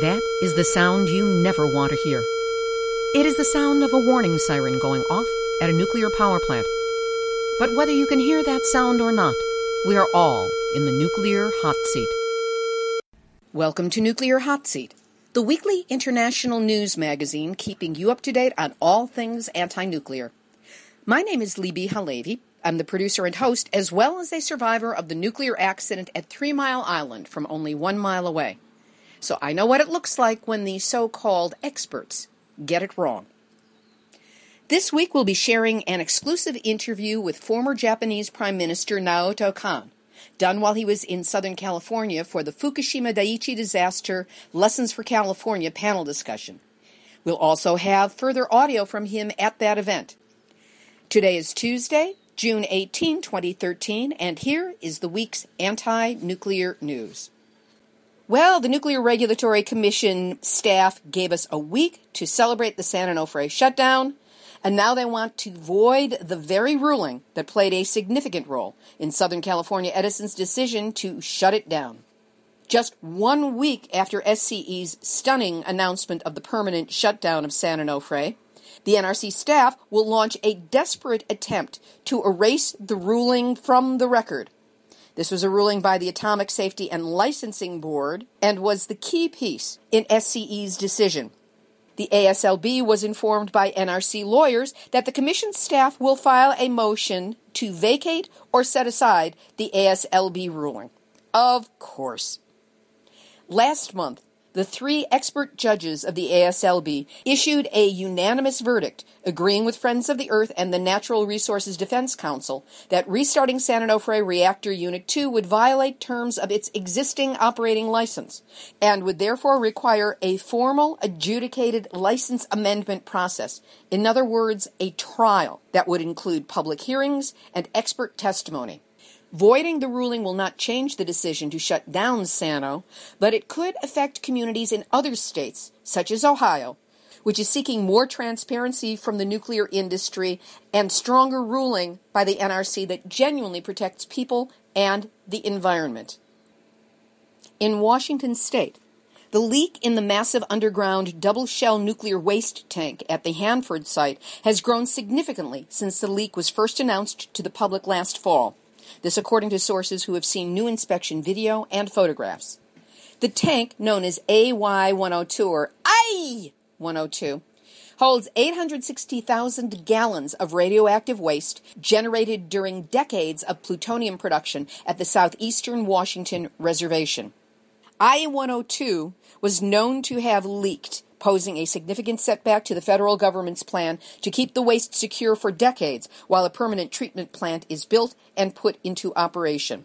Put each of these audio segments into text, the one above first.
That is the sound you never want to hear. It is the sound of a warning siren going off at a nuclear power plant. But whether you can hear that sound or not, we are all in the nuclear hot seat. Welcome to Nuclear Hot Seat, the weekly international news magazine keeping you up to date on all things anti-nuclear. My name is Libby Halevi. I'm the producer and host, as well as a survivor of the nuclear accident at 3 Mile Island from only 1 mile away. So I know what it looks like when the so-called experts get it wrong. This week we'll be sharing an exclusive interview with former Japanese Prime Minister Naoto Kan, done while he was in Southern California for the Fukushima Daiichi disaster Lessons for California panel discussion. We'll also have further audio from him at that event. Today is Tuesday, June 18, 2013, and here is the week's anti-nuclear news. Well, the Nuclear Regulatory Commission staff gave us a week to celebrate the San Onofre shutdown, and now they want to void the very ruling that played a significant role in Southern California Edison's decision to shut it down. Just 1 week after SCE's stunning announcement of the permanent shutdown of San Onofre, the NRC staff will launch a desperate attempt to erase the ruling from the record. This was a ruling by the Atomic Safety and Licensing Board and was the key piece in SCE's decision. The ASLB was informed by NRC lawyers that the Commission staff will file a motion to vacate or set aside the ASLB ruling. Of course. Last month, the three expert judges of the ASLB issued a unanimous verdict agreeing with Friends of the Earth and the Natural Resources Defense Council that restarting San Onofre Reactor Unit 2 would violate terms of its existing operating license and would therefore require a formal adjudicated license amendment process. In other words, a trial that would include public hearings and expert testimony. Voiding the ruling will not change the decision to shut down San Onofre, but it could affect communities in other states, such as Ohio, which is seeking more transparency from the nuclear industry and stronger ruling by the NRC that genuinely protects people and the environment. In Washington state, the leak in the massive underground double-shell nuclear waste tank at the Hanford site has grown significantly since the leak was first announced to the public last fall. This according to sources who have seen new inspection video and photographs. The tank, known as AY-102 or I-102, holds 860,000 gallons of radioactive waste generated during decades of plutonium production at the southeastern Washington Reservation. I-102 was known to have leaked, posing a significant setback to the federal government's plan to keep the waste secure for decades while a permanent treatment plant is built and put into operation.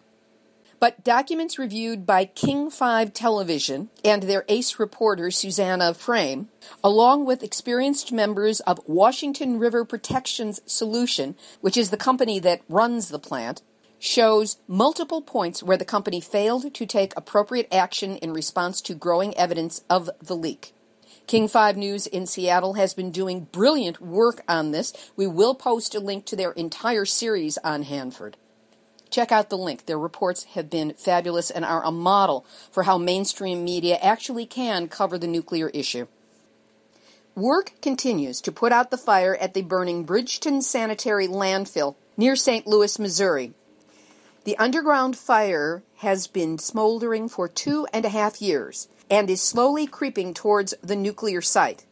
But documents reviewed by King 5 Television and their ace reporter Susanna Frame, along with experienced members of Washington River Protection Solution, which is the company that runs the plant, shows multiple points where the company failed to take appropriate action in response to growing evidence of the leak. King 5 News in Seattle has been doing brilliant work on this. We will post a link to their entire series on Hanford. Check out the link. Their reports have been fabulous and are a model for how mainstream media actually can cover the nuclear issue. Work continues to put out the fire at the burning Bridgeton Sanitary Landfill near St. Louis, Missouri. The underground fire has been smoldering for 2.5 years and is slowly creeping towards the nuclear site.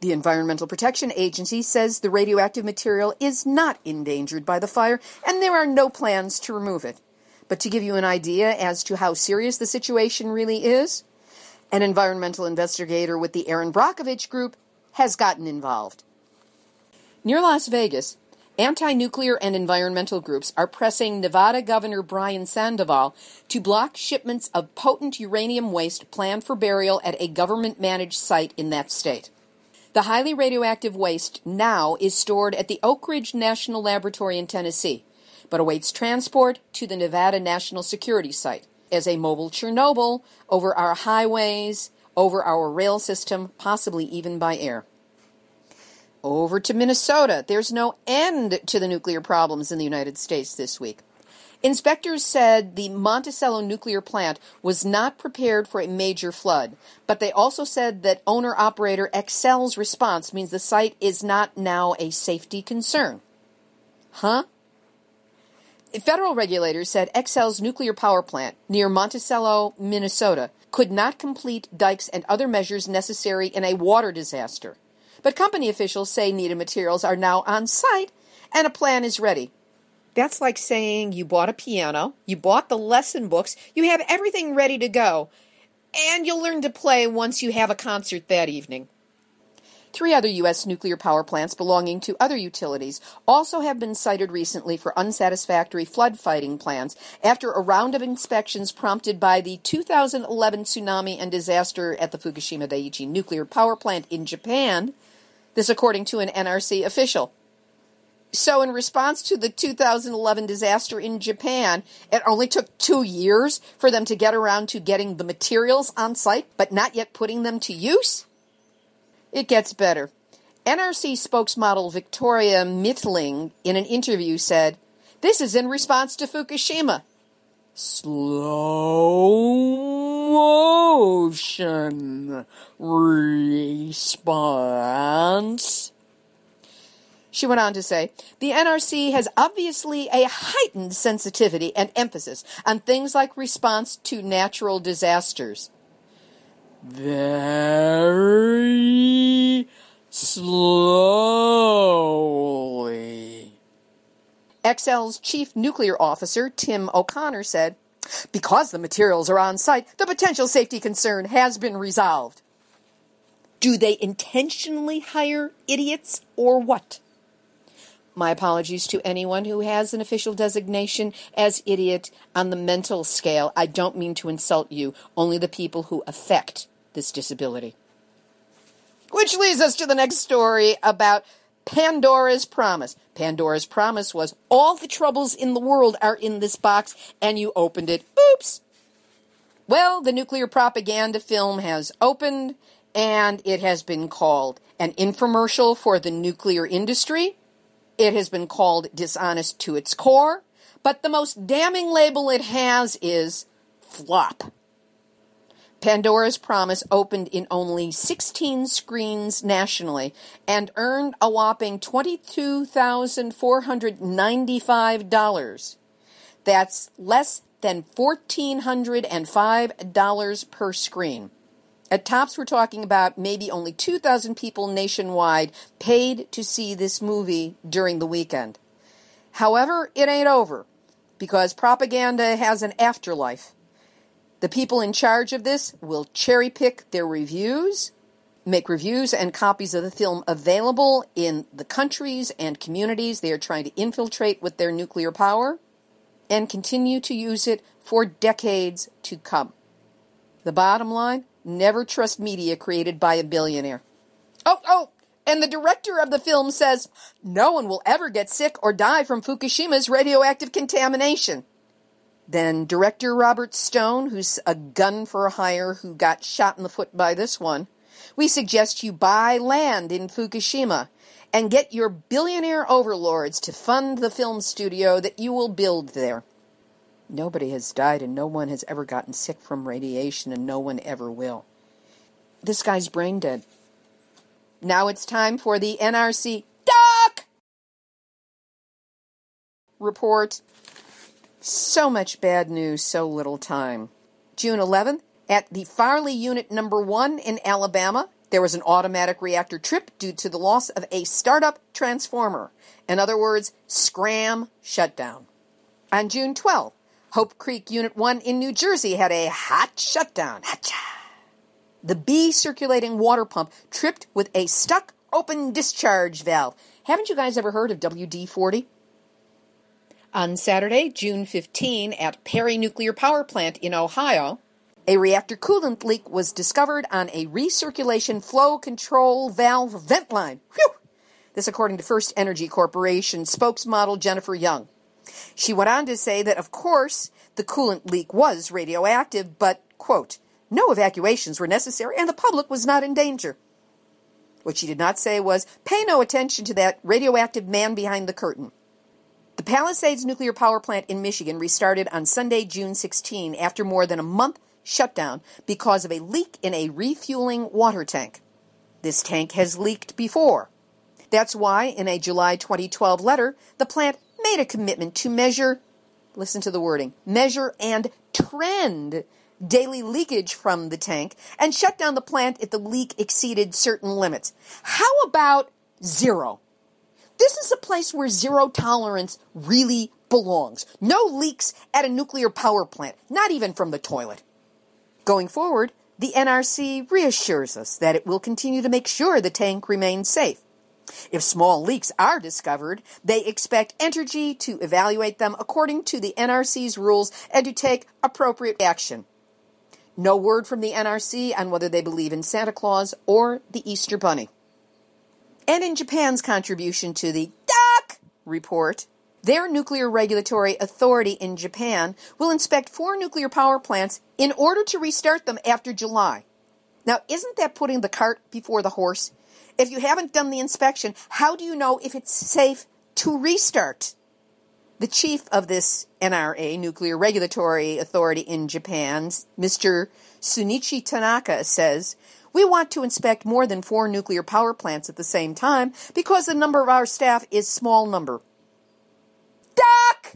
The Environmental Protection Agency says the radioactive material is not endangered by the fire, and there are no plans to remove it. But to give you an idea as to how serious the situation really is, an environmental investigator with the Aaron Brockovich Group has gotten involved. Near Las Vegas, anti-nuclear and environmental groups are pressing Nevada Governor Brian Sandoval to block shipments of potent uranium waste planned for burial at a government-managed site in that state. The highly radioactive waste now is stored at the Oak Ridge National Laboratory in Tennessee, but awaits transport to the Nevada National Security Site as a mobile Chernobyl over our highways, over our rail system, possibly even by air. Over to Minnesota. There's no end to the nuclear problems in the United States this week. Inspectors said the Monticello nuclear plant was not prepared for a major flood, but they also said that owner-operator Xcel's response means the site is not now a safety concern. Huh? Federal regulators said Xcel's nuclear power plant near Monticello, Minnesota, could not complete dikes and other measures necessary in a water disaster. But company officials say needed materials are now on site and a plan is ready. That's like saying you bought a piano, you bought the lesson books, you have everything ready to go, and you'll learn to play once you have a concert that evening. Three other U.S. nuclear power plants belonging to other utilities also have been cited recently for unsatisfactory flood-fighting plans after a round of inspections prompted by the 2011 tsunami and disaster at the Fukushima Daiichi nuclear power plant in Japan, this according to an NRC official. So in response to the 2011 disaster in Japan, it only took 2 years for them to get around to getting the materials on site, but not yet putting them to use? It gets better. NRC spokesmodel Victoria Mittling in an interview said, "This is in response to Fukushima. Slow motion response." She went on to say, "The NRC has obviously a heightened sensitivity and emphasis on things like response to natural disasters. Very slowly." Xcel's chief nuclear officer, Tim O'Connor, said, "Because the materials are on site, the potential safety concern has been resolved." Do they intentionally hire idiots or what? My apologies to anyone who has an official designation as idiot on the mental scale. I don't mean to insult you, only the people who affect this disability. Which leads us to the next story about Pandora's Promise. Pandora's Promise was all the troubles in the world are in this box, and you opened it. Oops! Well, the nuclear propaganda film has opened, and it has been called an infomercial for the nuclear industry. It has been called dishonest to its core, but the most damning label it has is flop. Pandora's Promise opened in only 16 screens nationally and earned a whopping $22,495. That's less than $1,405 per screen. At tops, we're talking about maybe only 2,000 people nationwide paid to see this movie during the weekend. However, it ain't over, because propaganda has an afterlife. The people in charge of this will cherry-pick their reviews, make reviews and copies of the film available in the countries and communities they are trying to infiltrate with their nuclear power, and continue to use it for decades to come. The bottom line? Never trust media created by a billionaire. Oh, and the director of the film says, no one will ever get sick or die from Fukushima's radioactive contamination. Then director Robert Stone, who's a gun for hire who got shot in the foot by this one, we suggest you buy land in Fukushima and get your billionaire overlords to fund the film studio that you will build there. Nobody has died, and no one has ever gotten sick from radiation, and no one ever will. This guy's brain dead. Now it's time for the NRC Doc report. So much bad news, so little time. June 11th, at the Farley Unit Number 1 in Alabama, there was an automatic reactor trip due to the loss of a startup transformer. In other words, scram shutdown. On June 12th, Hope Creek Unit 1 in New Jersey had a hot shutdown. Hacha. The B circulating water pump tripped with a stuck open discharge valve. Haven't you guys ever heard of WD-40? On Saturday, June 15, at Perry Nuclear Power Plant in Ohio, a reactor coolant leak was discovered on a recirculation flow control valve vent line. Whew! This according to First Energy Corporation spokesmodel Jennifer Young. She went on to say that, of course, the coolant leak was radioactive, but, quote, no evacuations were necessary and the public was not in danger. What she did not say was, pay no attention to that radioactive man behind the curtain. The The Palisades nuclear power plant in Michigan restarted on Sunday, June 16, after more than a month shutdown because of a leak in a refueling water tank. This tank has leaked before. That's why, in a July 2012 letter, the plant made a commitment to measure, listen to the wording, measure and trend daily leakage from the tank and shut down the plant if the leak exceeded certain limits. How about zero? This is a place where zero tolerance really belongs. No leaks at a nuclear power plant, not even from the toilet. Going forward, the NRC reassures us that it will continue to make sure the tank remains safe. If small leaks are discovered, they expect Entergy to evaluate them according to the NRC's rules and to take appropriate action. No word from the NRC on whether they believe in Santa Claus or the Easter Bunny. And in Japan's contribution to the DAC report, their Nuclear Regulatory Authority in Japan will inspect 4 nuclear power plants in order to restart them after July. Now, isn't that putting the cart before the horse? If you haven't done the inspection, how do you know if it's safe to restart? The chief of this NRA, Nuclear Regulatory Authority in Japan, Mr. Sunichi Tanaka, says, "We want to inspect more than 4 nuclear power plants at the same time because the number of our staff is small number." Doc!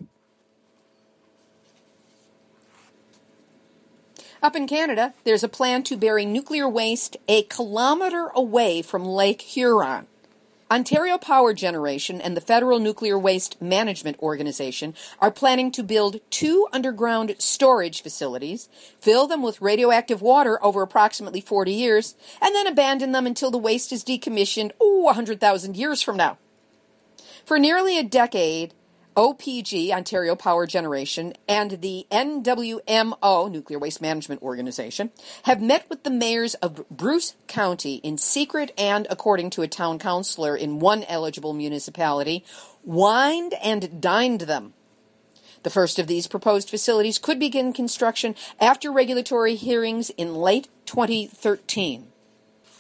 Up in Canada, there's a plan to bury nuclear waste a kilometer away from Lake Huron. Ontario Power Generation and the Federal Nuclear Waste Management Organization are planning to build 2 underground storage facilities, fill them with radioactive water over approximately 40 years, and then abandon them until the waste is decommissioned, 100,000 years from now. For nearly a decade, OPG, Ontario Power Generation, and the NWMO, Nuclear Waste Management Organization, have met with the mayors of Bruce County in secret and, according to a town councillor in one eligible municipality, wined and dined them. The first of these proposed facilities could begin construction after regulatory hearings in late 2013.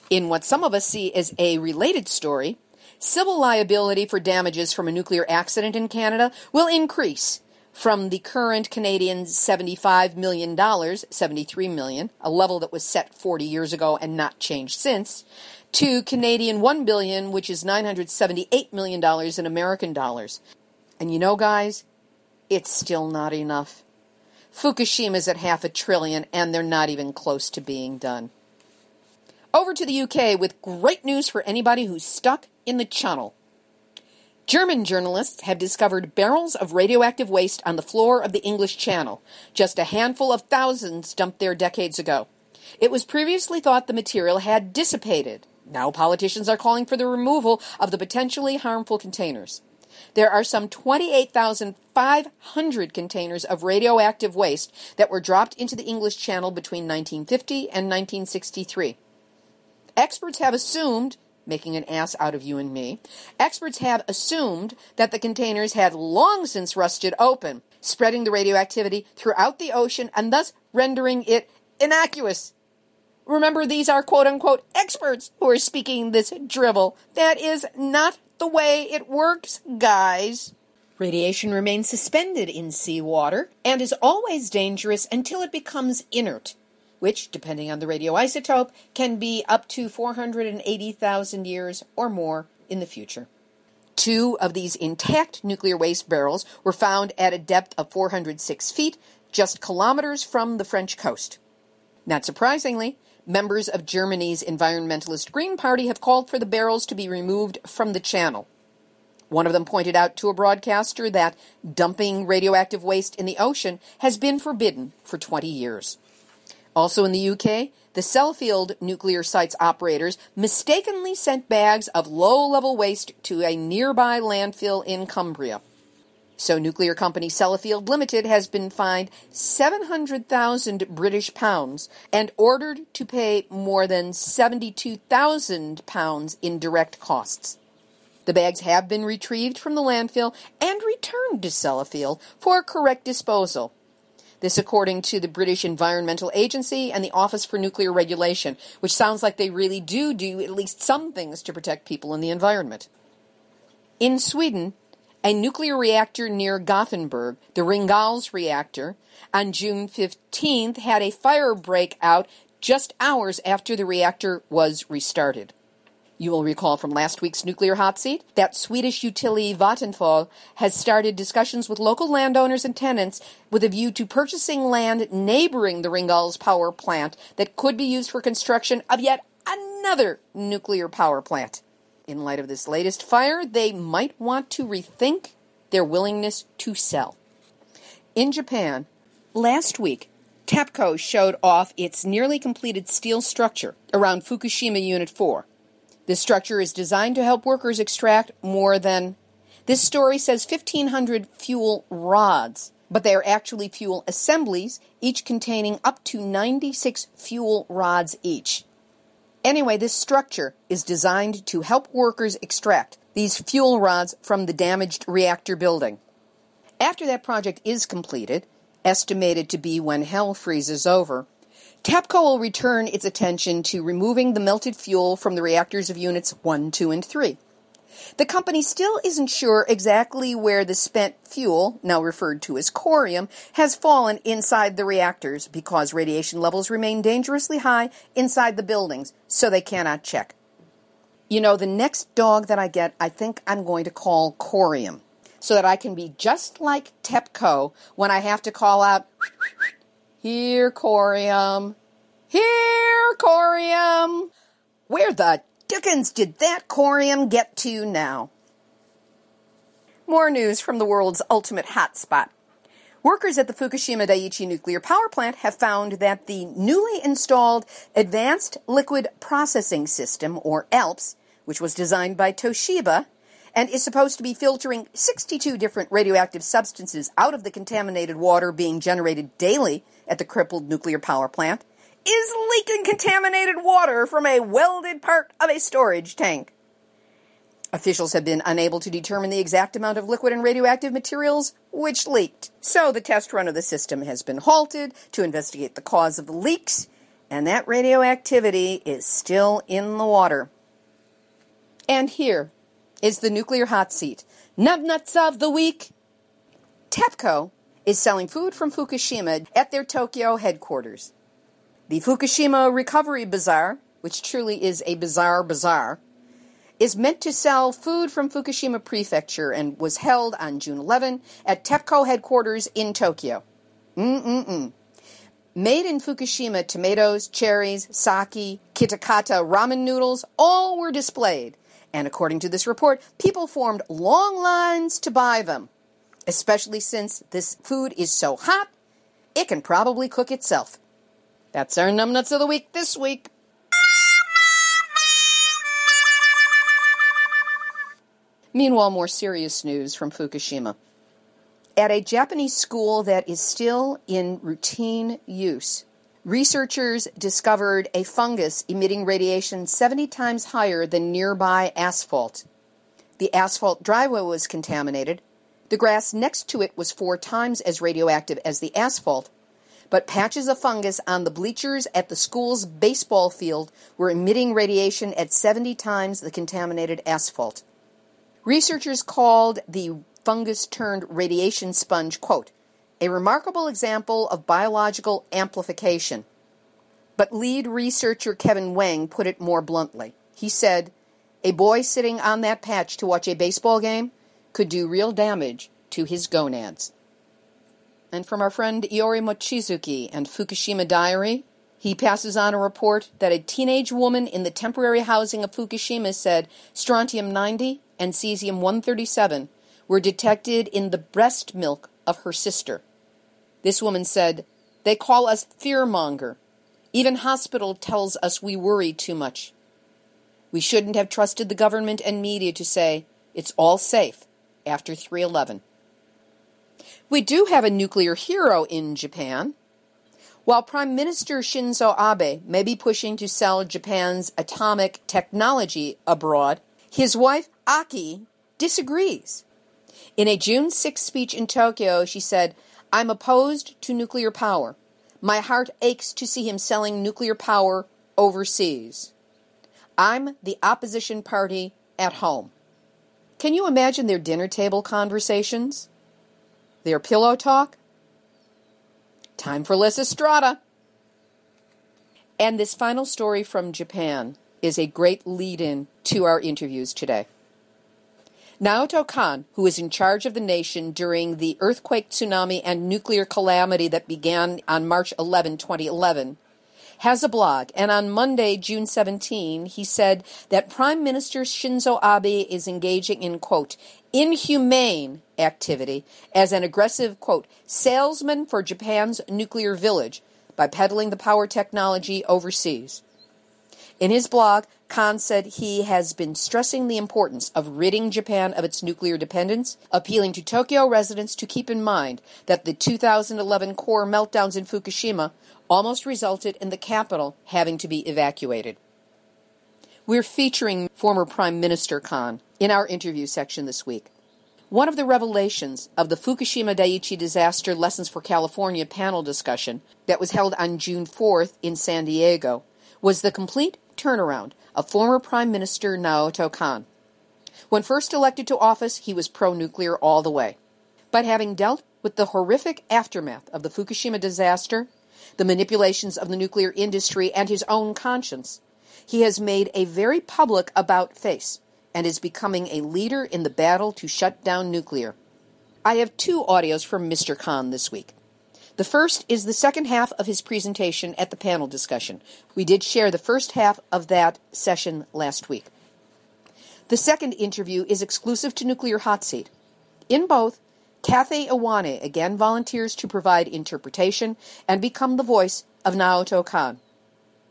In what some of us see as a related story, civil liability for damages from a nuclear accident in Canada will increase from the current Canadian $75 million, $73 million, a level that was set 40 years ago and not changed since, to Canadian $1 billion, which is $978 million in American dollars. And you know, guys, it's still not enough. Fukushima's at $500 billion, and they're not even close to being done. Over to the UK with great news for anybody who's stuck in the channel. German journalists have discovered barrels of radioactive waste on the floor of the English Channel, just a handful of thousands dumped there decades ago. It was previously thought the material had dissipated. Now politicians are calling for the removal of the potentially harmful containers. There are some 28,500 containers of radioactive waste that were dropped into the English Channel between 1950 and 1963. Experts have assumed, making an ass out of you and me, experts have assumed that the containers had long since rusted open, spreading the radioactivity throughout the ocean and thus rendering it innocuous. Remember, these are quote-unquote experts who are speaking this drivel. That is not the way it works, guys. Radiation remains suspended in seawater and is always dangerous until it becomes inert, which, depending on the radioisotope, can be up to 480,000 years or more in the future. 2 of these intact nuclear waste barrels were found at a depth of 406 feet, just kilometers from the French coast. Not surprisingly, members of Germany's environmentalist Green Party have called for the barrels to be removed from the channel. One of them pointed out to a broadcaster that dumping radioactive waste in the ocean has been forbidden for 20 years. Also in the UK, the Sellafield nuclear site's operators mistakenly sent bags of low-level waste to a nearby landfill in Cumbria. So nuclear company Sellafield Limited has been fined £700,000 and ordered to pay more than £72,000 in direct costs. The bags have been retrieved from the landfill and returned to Sellafield for correct disposal. This according to the British Environmental Agency and the Office for Nuclear Regulation, which sounds like they really do at least some things to protect people and the environment. In Sweden, a nuclear reactor near Gothenburg, the Ringhals reactor, on June 15th had a fire breakout just hours after the reactor was restarted. You will recall from last week's nuclear hot seat that Swedish utility Vattenfall has started discussions with local landowners and tenants with a view to purchasing land neighboring the Ringhals power plant that could be used for construction of yet another nuclear power plant. In light of this latest fire, they might want to rethink their willingness to sell. In Japan, last week, TEPCO showed off its nearly completed steel structure around Fukushima Unit 4. This structure is designed to help workers extract more than, this story says, 1,500 fuel rods, but they are actually fuel assemblies, each containing up to 96 fuel rods each. Anyway, this structure is designed to help workers extract these fuel rods from the damaged reactor building. After that project is completed, estimated to be when hell freezes over, TEPCO will return its attention to removing the melted fuel from the reactors of Units 1, 2, and 3. The company still isn't sure exactly where the spent fuel, now referred to as corium, has fallen inside the reactors because radiation levels remain dangerously high inside the buildings, so they cannot check. You know, the next dog that I get, I think I'm going to call Corium, so that I can be just like TEPCO when I have to call out, "Here, Corium! Here, Corium!" Where the dickens did that Corium get to now? More news from the world's ultimate hotspot. Workers at the Fukushima Daiichi nuclear power plant have found that the newly installed Advanced Liquid Processing System, or ALPS, which was designed by Toshiba, and is supposed to be filtering 62 different radioactive substances out of the contaminated water being generated daily at the crippled nuclear power plant, is leaking contaminated water from a welded part of a storage tank. Officials have been unable to determine the exact amount of liquid and radioactive materials which leaked, so the test run of the system has been halted to investigate the cause of the leaks, and that radioactivity is still in the water. And here is the nuclear hot seat. Numbnuts of the week. TEPCO is selling food from Fukushima at their Tokyo headquarters. The Fukushima Recovery Bazaar, which truly is a bizarre bazaar, is meant to sell food from Fukushima Prefecture and was held on June 11 at TEPCO headquarters in Tokyo. Made in Fukushima tomatoes, cherries, sake, kitakata ramen noodles, all were displayed. And according to this report, people formed long lines to buy them, especially since this food is so hot, it can probably cook itself. That's our numbnuts of the week this week. Meanwhile, more serious news from Fukushima. At a Japanese school that is still in routine use, researchers discovered a fungus emitting radiation 70 times higher than nearby asphalt. The asphalt driveway was contaminated. The grass next to it was 4 times as radioactive as the asphalt. But patches of fungus on the bleachers at the school's baseball field were emitting radiation at 70 times the contaminated asphalt. Researchers called the fungus-turned radiation sponge, quote, "a remarkable example of biological amplification." But lead researcher Kevin Wang put it more bluntly. He said, "A boy sitting on that patch to watch a baseball game could do real damage to his gonads." And from our friend Iori Mochizuki and Fukushima Diary, he passes on a report that a teenage woman in the temporary housing of Fukushima said strontium-90 and cesium-137 were detected in the breast milk of her sister. This woman said, "They call us fearmonger. Even hospital tells us we worry too much. We shouldn't have trusted the government and media to say, it's all safe after 3/11. We do have a nuclear hero in Japan. While Prime Minister Shinzo Abe may be pushing to sell Japan's atomic technology abroad, his wife Aki disagrees. In a June 6 speech in Tokyo, she said, "I'm opposed to nuclear power. My heart aches to see him selling nuclear power overseas. I'm the opposition party at home." Can you imagine their dinner table conversations? Their pillow talk? Time for Les Estrada. And this final story from Japan is a great lead-in to our interviews today. Naoto Kan, who was in charge of the nation during the earthquake, tsunami, and nuclear calamity that began on March 11, 2011, has a blog, and on Monday, June 17, he said that Prime Minister Shinzo Abe is engaging in, quote, inhumane activity as an aggressive, quote, salesman for Japan's nuclear village by peddling the power technology overseas. In his blog, Kan said he has been stressing the importance of ridding Japan of its nuclear dependence, appealing to Tokyo residents to keep in mind that the 2011 core meltdowns in Fukushima almost resulted in the capital having to be evacuated. We're featuring former Prime Minister Kan in our interview section this week. One of the revelations of the Fukushima Daiichi Disaster Lessons for California panel discussion that was held on June 4th in San Diego was the complete turnaround of former Prime Minister Naoto Kan. When first elected to office, he was pro-nuclear all the way. But having dealt with the horrific aftermath of the Fukushima disaster, the manipulations of the nuclear industry, and his own conscience, he has made a very public about-face and is becoming a leader in the battle to shut down nuclear. I have two audios from Mr. Kan this week. The first is the second half of his presentation at the panel discussion. We did share the first half of that session last week. The second interview is exclusive to Nuclear Hot Seat. In both, Kathy Iwane again volunteers to provide interpretation and become the voice of Naoto Kan.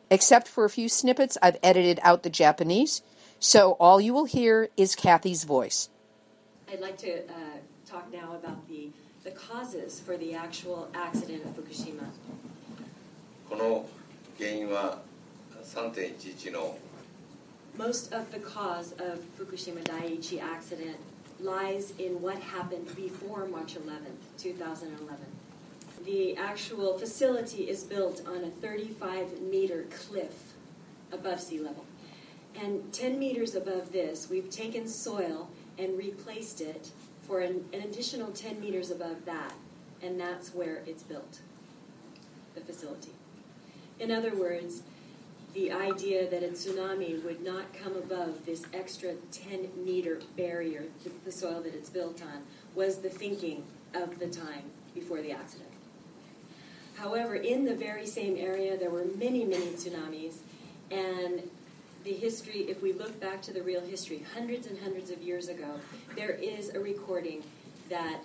Except for a few snippets, I've edited out the Japanese, so all you will hear is Kathy's voice. I'd like to talk now about the causes for the actual accident of Fukushima. Most of the cause of Fukushima Daiichi accident lies in what happened before March 11th, 2011. The actual facility is built on a 35-meter cliff above sea level. And 10 meters above this, we've taken soil and replaced it for an additional 10 meters above that, and that's where it's built, the facility. In other words, the idea that a tsunami would not come above this extra 10-meter barrier, the soil that it's built on, was the thinking of the time before the accident. However, in the very same area, there were many, many tsunamis, and the history, if we look back to the real history, hundreds and hundreds of years ago, there is a recording that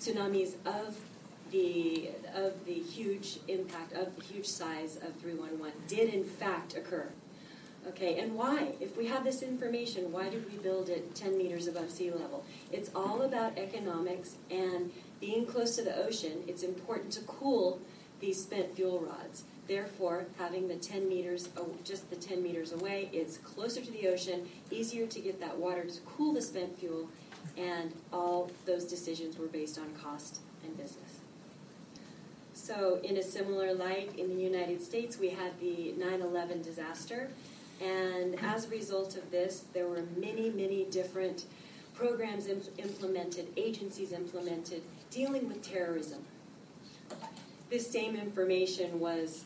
tsunamis of the huge impact, of the huge size of 311 did in fact occur. Okay, and why? If we have this information, why did we build it 10 meters above sea level? It's all about economics and being close to the ocean. It's important to cool these spent fuel rods. Therefore, having the 10 meters, just the 10 meters away, it's closer to the ocean, easier to get that water to cool the spent fuel, and all those decisions were based on cost and business. So in a similar light, in the United States, we had the 9/11 disaster, and as a result of this, there were many, many different programs implemented, agencies implemented, dealing with terrorism. This same information was,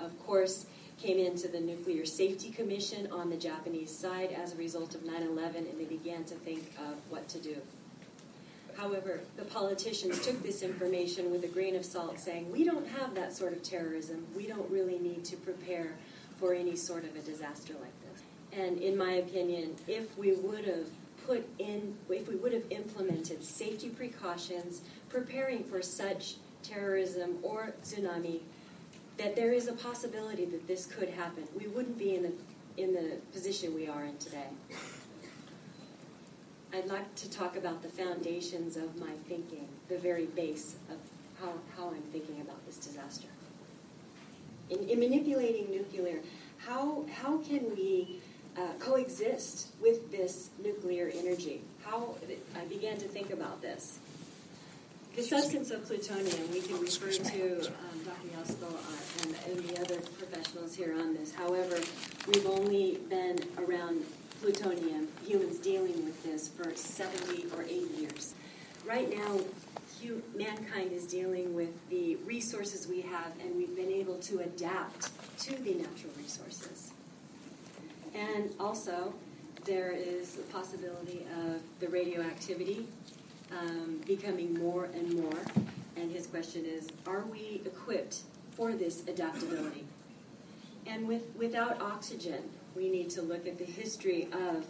of course, came into the Nuclear Safety Commission on the Japanese side as a result of 9/11, and they began to think of what to do. However, the politicians took this information with a grain of salt, saying, we don't have that sort of terrorism. We don't really need to prepare for any sort of a disaster like this. And in my opinion, if we would have implemented safety precautions, preparing for such terrorism or tsunami, that there is a possibility that this could happen, we wouldn't be in the position we are in today. I'd like to talk about the foundations of my thinking, the very base of how I'm thinking about this disaster. In manipulating nuclear, how can we coexist with this nuclear energy? I began to think about this. The substance of plutonium, we can refer to Dr. Yostel and the other professionals here on this. However, we've only been around plutonium, humans dealing with this for 70 or 80 years. Right now, mankind is dealing with the resources we have, and we've been able to adapt to the natural resources. And also, there is the possibility of the radioactivity becoming more and more. And his question is, are we equipped for this adaptability? And without oxygen, we need to look at the history of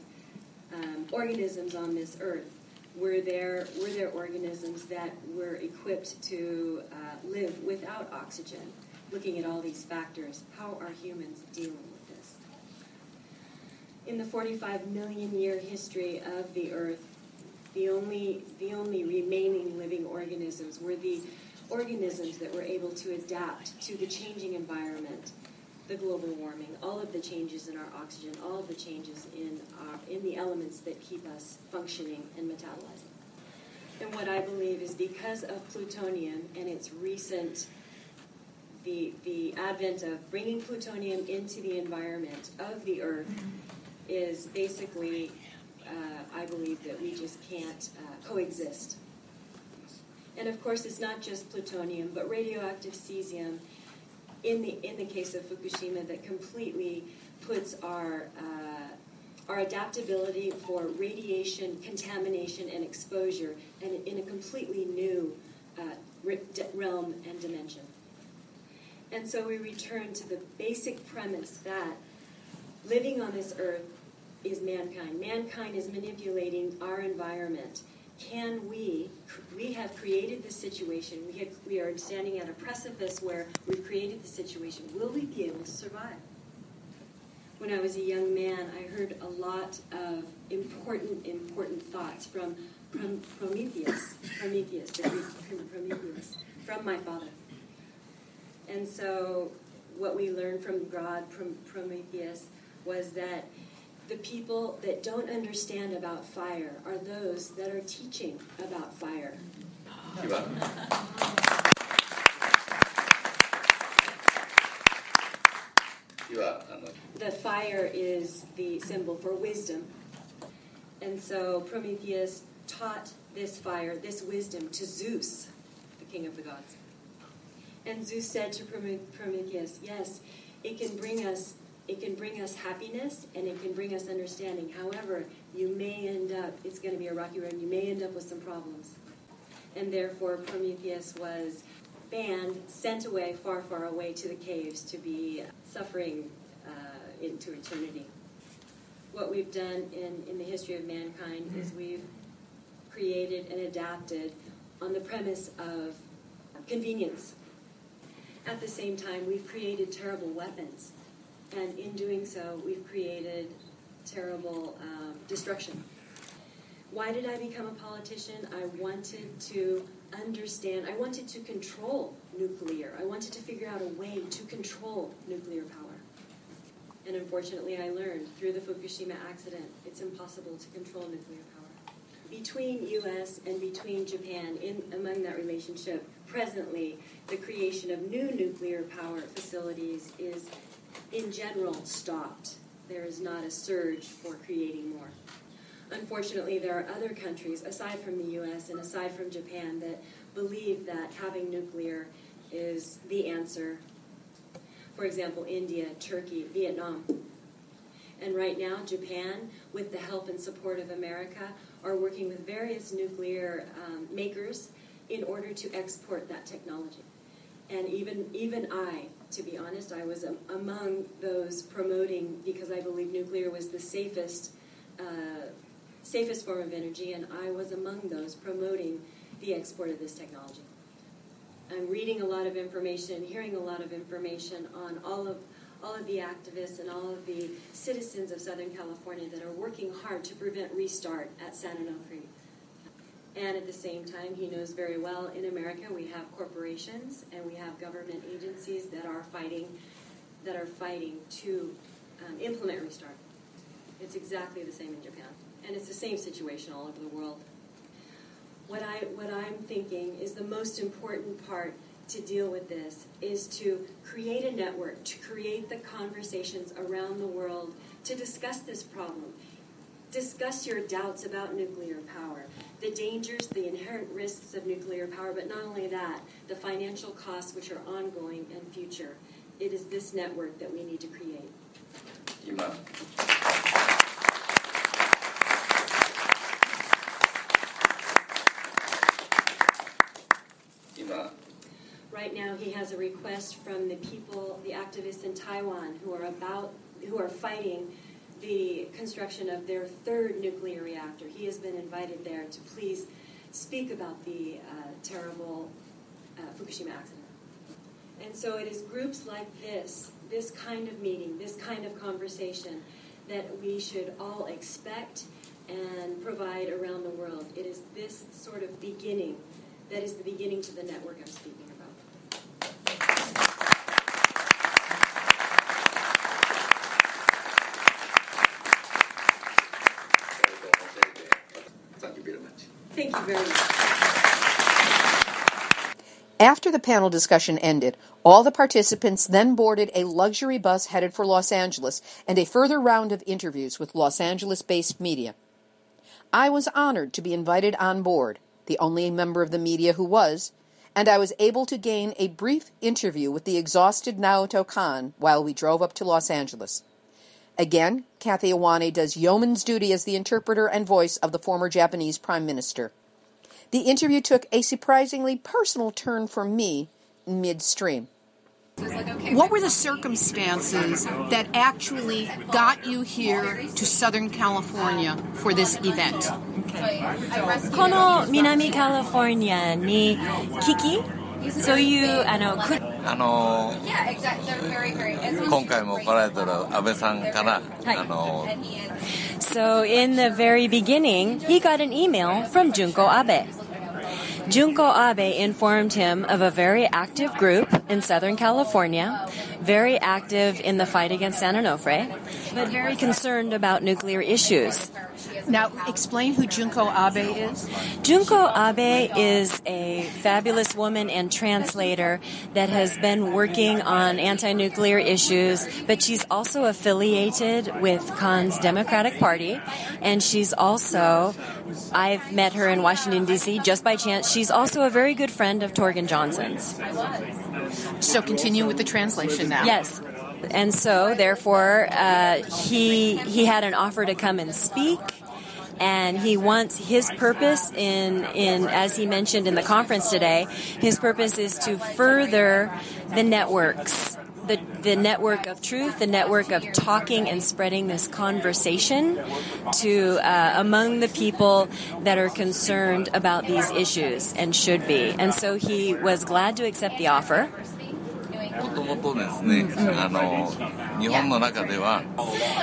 organisms on this earth. Were there organisms that were equipped to live without oxygen? Looking at all these factors, how are humans dealing with this? In the 45 million year history of the earth, the only remaining living organisms were the organisms that were able to adapt to the changing environment, the global warming, all of the changes in our oxygen, all of the changes in the elements that keep us functioning and metabolizing. And what I believe is because of plutonium and its recent, the advent of bringing plutonium into the environment of the Earth is basically, I believe that we just can't coexist. And of course it's not just plutonium, but radioactive cesium, in the case of Fukushima, that completely puts our adaptability for radiation, contamination, and exposure in a completely new realm and dimension. And so we return to the basic premise that living on this earth is mankind. Mankind is manipulating our environment. Can we have created this situation, we are standing at a precipice where we've created the situation, will we be able to survive? When I was a young man, I heard a lot of important thoughts from Prometheus, from my father. And so what we learned from God, from Prometheus, was that the people that don't understand about fire are those that are teaching about fire. Thank you. The fire is the symbol for wisdom. And so Prometheus taught this fire, this wisdom, to Zeus, the king of the gods. And Zeus said to Prometheus, yes, it can bring us happiness, and it can bring us understanding. However, it's going to be a rocky road, and you may end up with some problems. And therefore, Prometheus was banned, sent away, far, far away to the caves to be suffering into eternity. What we've done in the history of mankind is we've created and adapted on the premise of convenience. At the same time, we've created terrible weapons. And in doing so, we've created terrible destruction. Why did I become a politician? I wanted to understand. I wanted to control nuclear. I wanted to figure out a way to control nuclear power. And unfortunately, I learned through the Fukushima accident, it's impossible to control nuclear power. Between U.S. and between Japan, among that relationship, presently, the creation of new nuclear power facilities is in general stopped. There is not a surge for creating more. Unfortunately, there are other countries, aside from the U.S. and aside from Japan, that believe that having nuclear is the answer. For example, India, Turkey, Vietnam. And right now, Japan, with the help and support of America, are working with various nuclear makers in order to export that technology. And even I, to be honest, I was among those promoting, because I believe nuclear was the safest form of energy, and I was among those promoting the export of this technology. I'm reading a lot of information, hearing a lot of information on all of the activists and all of the citizens of Southern California that are working hard to prevent restart at San Onofre. And at the same time, he knows very well in America we have corporations and we have government agencies that are fighting to implement restart. It's exactly the same in Japan, and it's the same situation all over the world. What I'm thinking is the most important part to deal with this is to create a network, to create the conversations around the world to discuss this problem. Discuss your doubts about nuclear power, the dangers, the inherent risks of nuclear power, but not only that, the financial costs which are ongoing and future. It is this network that we need to create. Yuma. Right now, he has a request from the people, the activists in Taiwan, who are fighting the construction of their third nuclear reactor. He has been invited there to please speak about the terrible Fukushima accident. And so it is groups like this kind of meeting, this kind of conversation, that we should all expect and provide around the world. It is this sort of beginning that is the beginning to the network I'm speaking about. Thank you very much. After the panel discussion ended, all the participants then boarded a luxury bus headed for Los Angeles and a further round of interviews with Los Angeles-based media. I was honored to be invited on board, the only member of the media who was, and I was able to gain a brief interview with the exhausted Naoto Kan while we drove up to Los Angeles. Again, Kathy Iwane does yeoman's duty as the interpreter and voice of the former Japanese Prime Minister. The interview took a surprisingly personal turn for me midstream. What were the circumstances that actually got you here to Southern California for this event? Kono Minami California ni kiki? そういう今回も来られたら安倍さんから、So in the very beginning, he got an email from Junko Abe. Junko Abe informed him of a very active group in Southern California, very active in the fight against San Onofre, but very concerned about nuclear issues. Now, explain who Junko Abe is. Junko Abe is a fabulous woman and translator that has been working on anti-nuclear issues, but she's also affiliated with Kan's Democratic Party, and she's also, I've met her in Washington, D.C. just by chance. She's also a very good friend of Torgan Johnson's. So continue with the translation now. Yes. And so, therefore, he had an offer to come and speak, and he wants his purpose in as he mentioned in the conference today, his purpose is to further the networks. The network of truth, the network of talking and spreading this conversation to among the people that are concerned about these issues and should be. And so he was glad to accept the offer.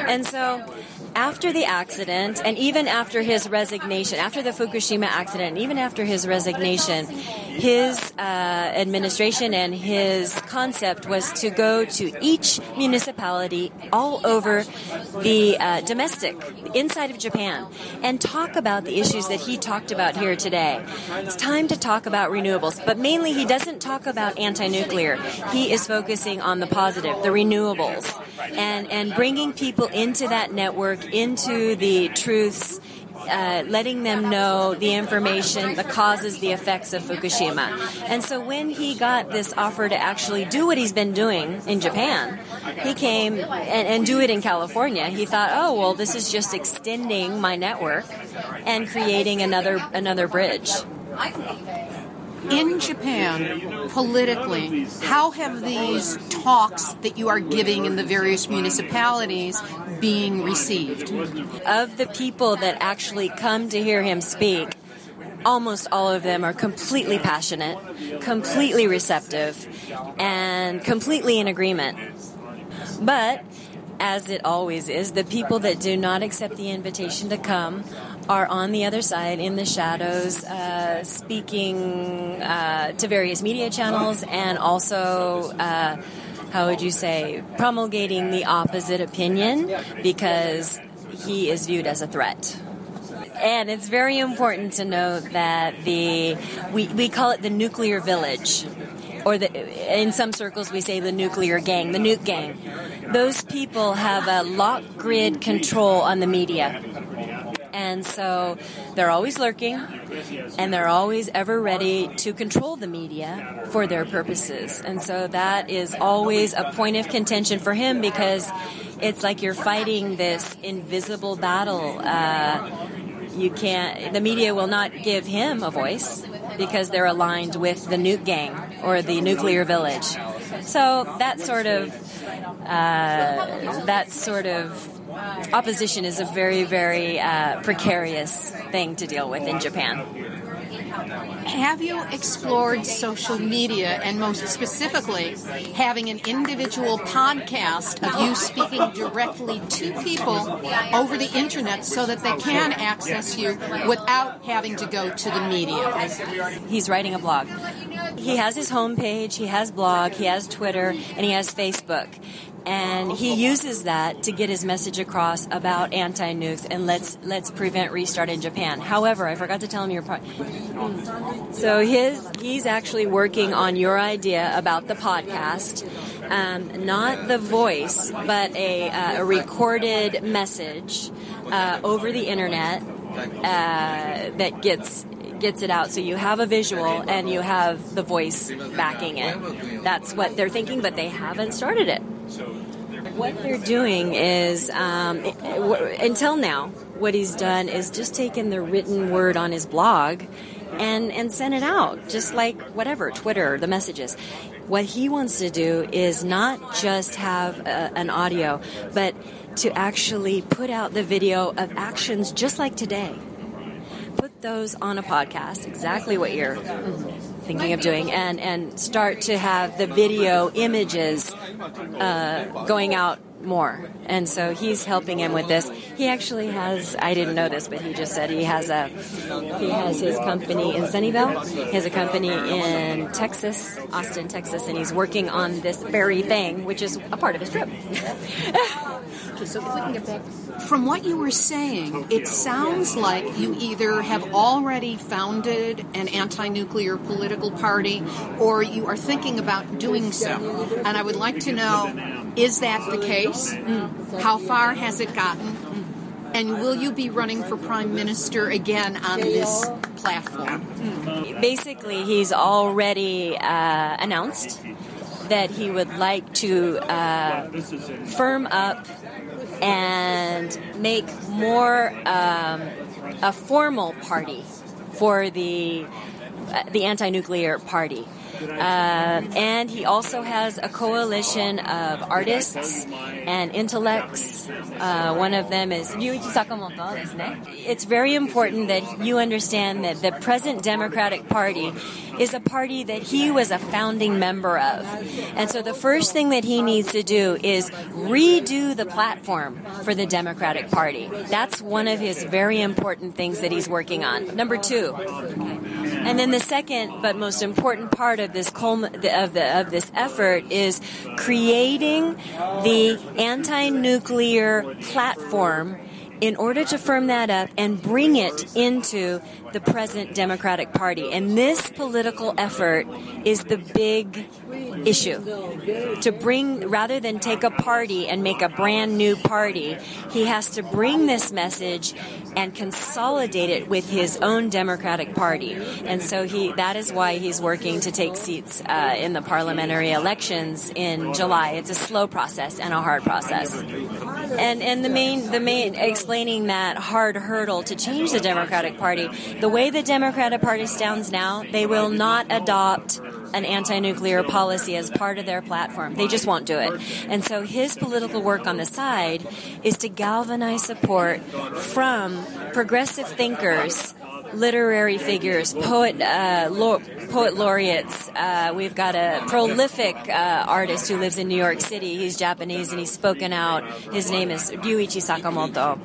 And so after the accident, and even after his resignation, after the Fukushima accident, even after his resignation, his administration and his concept was to go to each municipality all over the domestic, inside of Japan, and talk about the issues that he talked about here today. It's time to talk about renewables, but mainly he doesn't talk about anti-nuclear. He is focusing on the positive, the renewables, and bringing people into that network, into the truths, letting them know the information, the causes, the effects of Fukushima. And so when he got this offer to actually do what he's been doing in Japan, he came and do it in California. He thought, oh, well, this is just extending my network and creating another bridge. In Japan, politically, how have these talks that you are giving in the various municipalities being received? Of the people that actually come to hear him speak, almost all of them are completely passionate, completely receptive, and completely in agreement. But, as it always is, the people that do not accept the invitation to come are on the other side in the shadows, speaking to various media channels and also, how would you say, promulgating the opposite opinion because he is viewed as a threat. And it's very important to note that we call it the nuclear village. Or in some circles we say the nuclear gang, the nuke gang. Those people have a lock grid control on the media. And so they're always lurking, and they're always ever ready to control the media for their purposes. And so that is always a point of contention for him, because it's like you're fighting this invisible battle. You can't. The media will not give him a voice because they're aligned with the nuke gang or the nuclear village. So that sort of opposition is a very, very precarious thing to deal with in Japan. Have you explored social media, and most specifically having an individual podcast of you speaking directly to people over the internet so that they can access you without having to go to the media? He's writing a blog. He has his homepage, he has blog, he has Twitter, and he has Facebook. And he uses that to get his message across about anti-nukes and let's prevent restart in Japan. However, I forgot to tell him your part. So he's actually working on your idea about the podcast, not the voice, but a recorded message over the internet that gets it out, so you have a visual and you have the voice backing it. That's what they're thinking, but they haven't started it. What they're doing is, until now, what he's done is just taken the written word on his blog and sent it out, just like whatever, Twitter, the messages. What he wants to do is not just have an audio, but to actually put out the video of actions just like today. Put those on a podcast, exactly what you're thinking of doing, and start to have the video images going out more. And so he's helping him with this. He actually has, I didn't know this, but he just said he has his company in Sunnyvale, he has a company in Texas, Austin, Texas, and he's working on this very thing, which is a part of his trip. Okay, so if we can get back. From what you were saying, it sounds like you either have already founded an anti-nuclear political party or you are thinking about doing so. And I would like to know, is that the case? How far has it gotten? And will you be running for prime minister again on this platform? Basically, he's already announced that he would like to firm up and make more a formal party for the anti-nuclear party. And he also has a coalition of artists and intellects. One of them is Yuichi Sakamoto. It's very important that you understand that the present Democratic Party is a party that he was a founding member of. And so the first thing that he needs to do is redo the platform for the Democratic Party. That's one of his very important things that he's working on. Number two. And then the second, but most important part of this effort is creating the anti-nuclear platform in order to firm that up and bring it into the present Democratic Party. And this political effort is the big issue. To bring, rather than take a party and make a brand new party, he has to bring this message and consolidate it with his own Democratic Party. And so that is why he's working to take seats in the parliamentary elections in July. It's a slow process and a hard process. And the main explaining that hard hurdle to change the Democratic Party. The way the Democratic Party stands now, they will not adopt an anti-nuclear policy as part of their platform. They just won't do it. And so his political work on the side is to galvanize support from progressive thinkers, literary figures, poet laureates. We've got a prolific artist who lives in New York City. He's Japanese and he's spoken out. His name is Ryuichi Sakamoto.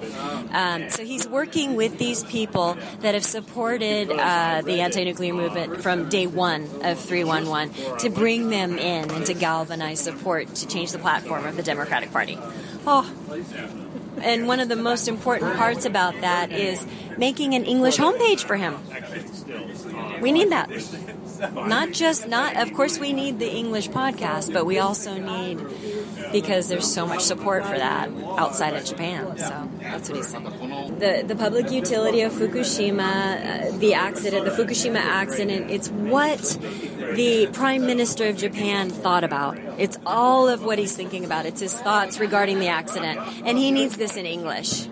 So he's working with these people that have supported the anti-nuclear movement from day one of 311 to bring them in and to galvanize support to change the platform of the Democratic Party. Oh. And one of the most important parts about that is making an English homepage for him. We need that. Of course we need the English podcast, but we also need, because there's so much support for that outside of Japan. So that's what he's saying. the public utility of Fukushima, the Fukushima accident, it's what the Prime Minister of Japan thought about. It's all of what he's thinking about. It's his thoughts regarding the accident. And he needs this in English.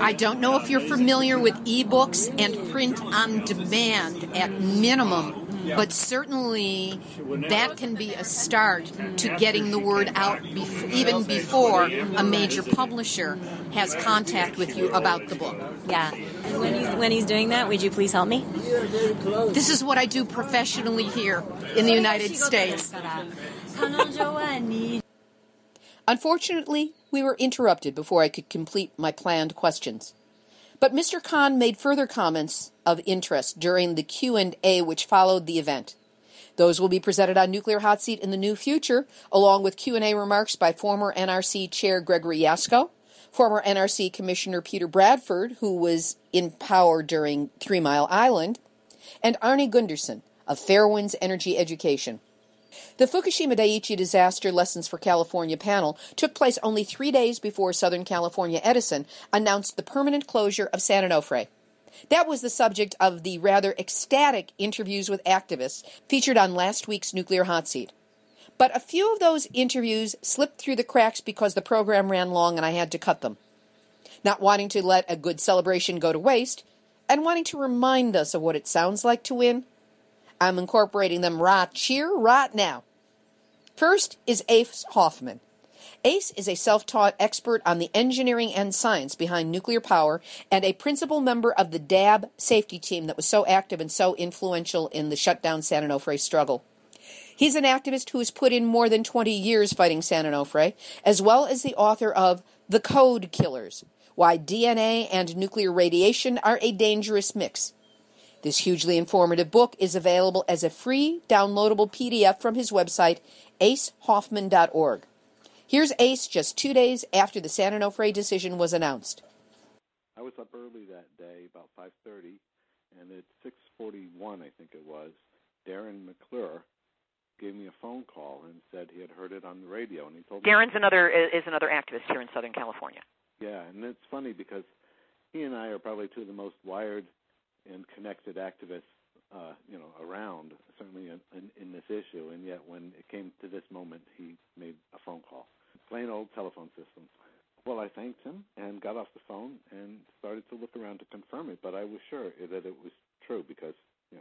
I don't know if you're familiar with e-books and print on demand at minimum. But certainly that can be a start to getting the word out even before a major publisher has contact with you about the book. Yeah. And when he's doing that, would you please help me? This is what I do professionally here in the United States. Unfortunately, we were interrupted before I could complete my planned questions. But Mr. Kan made further comments of interest during the Q&A which followed the event. Those will be presented on Nuclear Hot Seat in the new future, along with Q&A remarks by former NRC Chair Gregory Yasko, former NRC Commissioner Peter Bradford, who was in power during 3 Mile Island, and Arne Gunderson of Fairwinds Energy Education. The Fukushima Daiichi Disaster Lessons for California panel took place only 3 days before Southern California Edison announced the permanent closure of San Onofre. That was the subject of the rather ecstatic interviews with activists featured on last week's Nuclear Hot Seat. But a few of those interviews slipped through the cracks because the program ran long and I had to cut them. Not wanting to let a good celebration go to waste, and wanting to remind us of what it sounds like to win, I'm incorporating them right here, right now. First is Ace Hoffman. Ace is a self-taught expert on the engineering and science behind nuclear power and a principal member of the DAB safety team that was so active and so influential in the shutdown San Onofre struggle. He's an activist who has put in more than 20 years fighting San Onofre, as well as the author of The Code Killers, Why DNA and Nuclear Radiation Are a Dangerous Mix. This hugely informative book is available as a free, downloadable PDF from his website, acehoffman.org. Here's Ace just 2 days after the San Onofre decision was announced. I was up early that day, about 5:30, and at 6:41, I think it was, Darren McClure gave me a phone call and said he had heard it on the radio, and he told me Darren's another activist here in Southern California. Yeah, and it's funny because he and I are probably two of the most wired and connected activists, around, certainly in this issue. And yet when it came to this moment, he made a phone call. Plain old telephone system. Well, I thanked him and got off the phone and started to look around to confirm it, but I was sure that it was true because,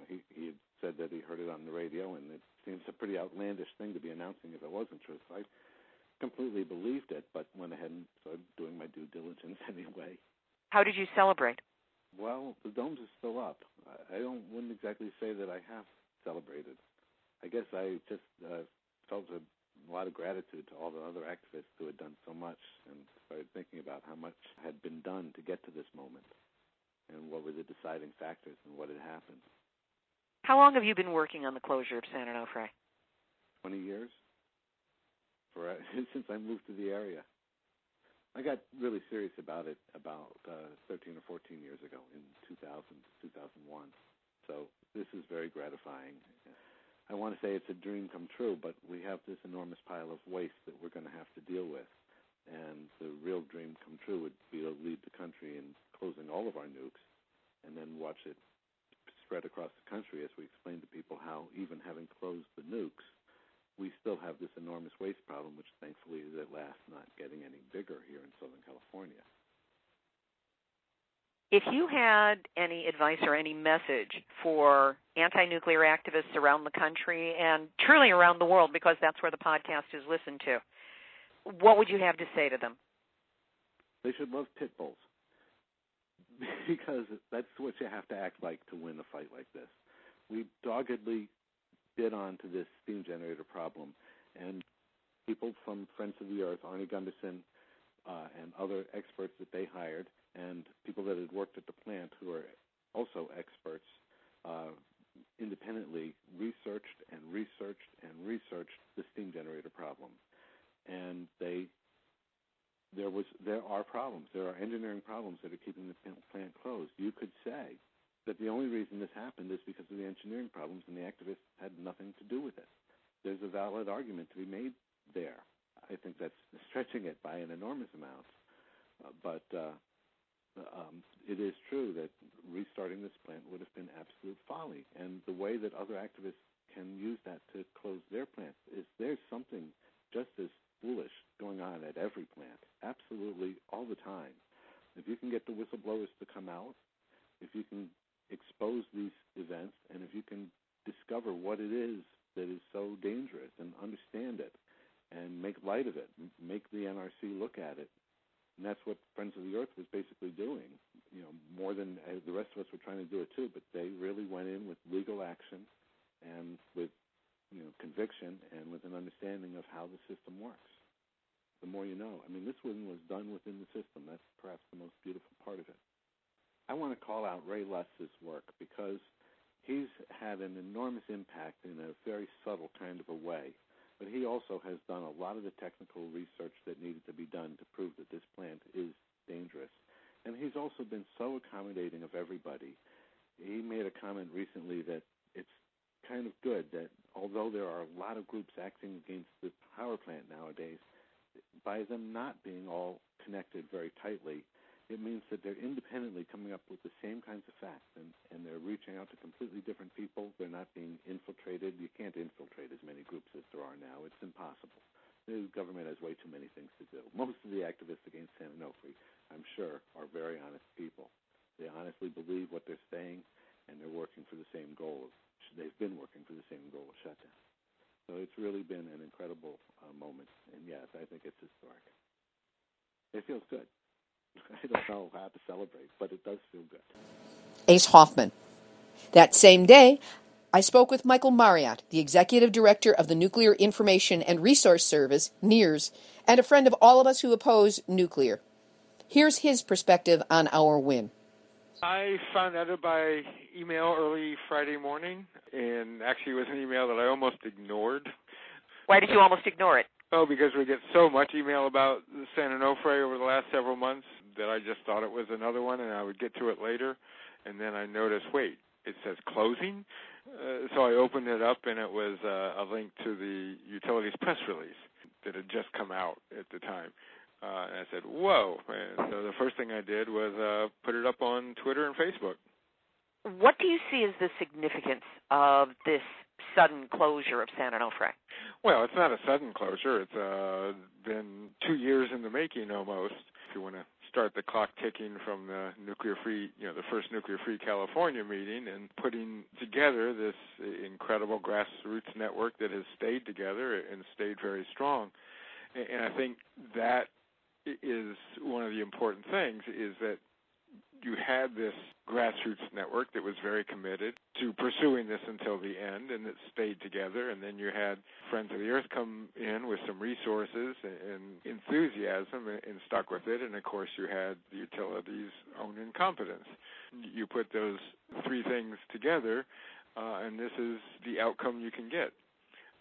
he had said that he heard it on the radio, and it seems a pretty outlandish thing to be announcing if it wasn't true. So I completely believed it, but went ahead and started doing my due diligence anyway. How did you celebrate? Well, the domes are still up. I wouldn't exactly say that I have celebrated. I guess I just felt a lot of gratitude to all the other activists who had done so much, and started thinking about how much had been done to get to this moment and what were the deciding factors and what had happened. How long have you been working on the closure of San Onofre? 20 years, since I moved to the area. I got really serious about it about 13 or 14 years ago in 2000, 2001. So this is very gratifying. I want to say it's a dream come true, but we have this enormous pile of waste that we're going to have to deal with. And the real dream come true would be to lead the country in closing all of our nukes and then watch it spread across the country as we explain to people how even having closed the nukes, we still have this enormous waste problem, which thankfully is at last not getting any bigger here in Southern California. If you had any advice or any message for anti-nuclear activists around the country and truly around the world, because that's where the podcast is listened to, what would you have to say to them? They should love pit bulls, because that's what you have to act like to win a fight like this. We doggedly bid on to this steam generator problem, and people from Friends of the Earth, Arne Gunderson, and other experts that they hired, and people that had worked at the plant who are also experts, independently researched the steam generator problem. And there are problems. There are engineering problems that are keeping the plant closed. You could say that the only reason this happened is because of the engineering problems, and the activists had nothing to do with it. There's a valid argument to be made there. I think that's stretching it by an enormous amount. But It is true that restarting this plant would have been absolute folly. And the way that other activists can use that to close their plant is there's something just as foolish going on at every plant, absolutely all the time. If you can get the whistleblowers to come out, if you can expose these events, and if you can discover what it is that is so dangerous and understand it and make light of it, make the NRC look at it. And that's what Friends of the Earth was basically doing, you know, more than the rest of us were trying to do it too, but they really went in with legal action and with, you know, conviction and with an understanding of how the system works. The more you know. I mean, this one was done within the system. That's perhaps the most beautiful part of it. I want to call out Ray Lutz's work because he's had an enormous impact in a very subtle kind of a way. But he also has done a lot of the technical research that needed to be done to prove that this plant is dangerous. And he's also been so accommodating of everybody. He made a comment recently that it's kind of good that although there are a lot of groups acting against the power plant nowadays, by them not being all connected very tightly, it means that they're independently coming up with the same kinds of facts, and they're reaching out to completely different people. They're not being infiltrated. You can't infiltrate as many groups as there are now. It's impossible. The government has way too many things to do. Most of the activists against San Onofre, I'm sure, are very honest people. They honestly believe what they're saying, and they're working for the same goal. They've been working for the same goal of shutdown. So it's really been an incredible moment, and yes, I think it's historic. It feels good. I don't know how to celebrate, but it does feel good. Ace Hoffman. That same day, I spoke with Michael Mariotte, the executive director of the Nuclear Information and Resource Service, NIRS, and a friend of all of us who oppose nuclear. Here's his perspective on our win. I found out by email early Friday morning, and actually it was an email that I almost ignored. Why did you almost ignore it? Oh, because we get so much email about San Onofre over the last several months that I just thought it was another one, and I would get to it later. And then I noticed, wait, it says closing? So I opened it up, and it was a link to the utilities press release that had just come out at the time. And I said, whoa. And so the first thing I did was put it up on Twitter and Facebook. What do you see as the significance of this sudden closure of San Onofre? Well, it's not a sudden closure. It's been 2 years in the making almost. If you want to start the clock ticking from the nuclear-free, you know, the first nuclear-free California meeting and putting together this incredible grassroots network that has stayed together and stayed very strong. And I think that is one of the important things is that you had this grassroots network that was very committed to pursuing this until the end, and it stayed together. And then you had Friends of the Earth come in with some resources and enthusiasm and stuck with it. And, of course, you had the utilities' own incompetence. You put those three things together, and this is the outcome you can get.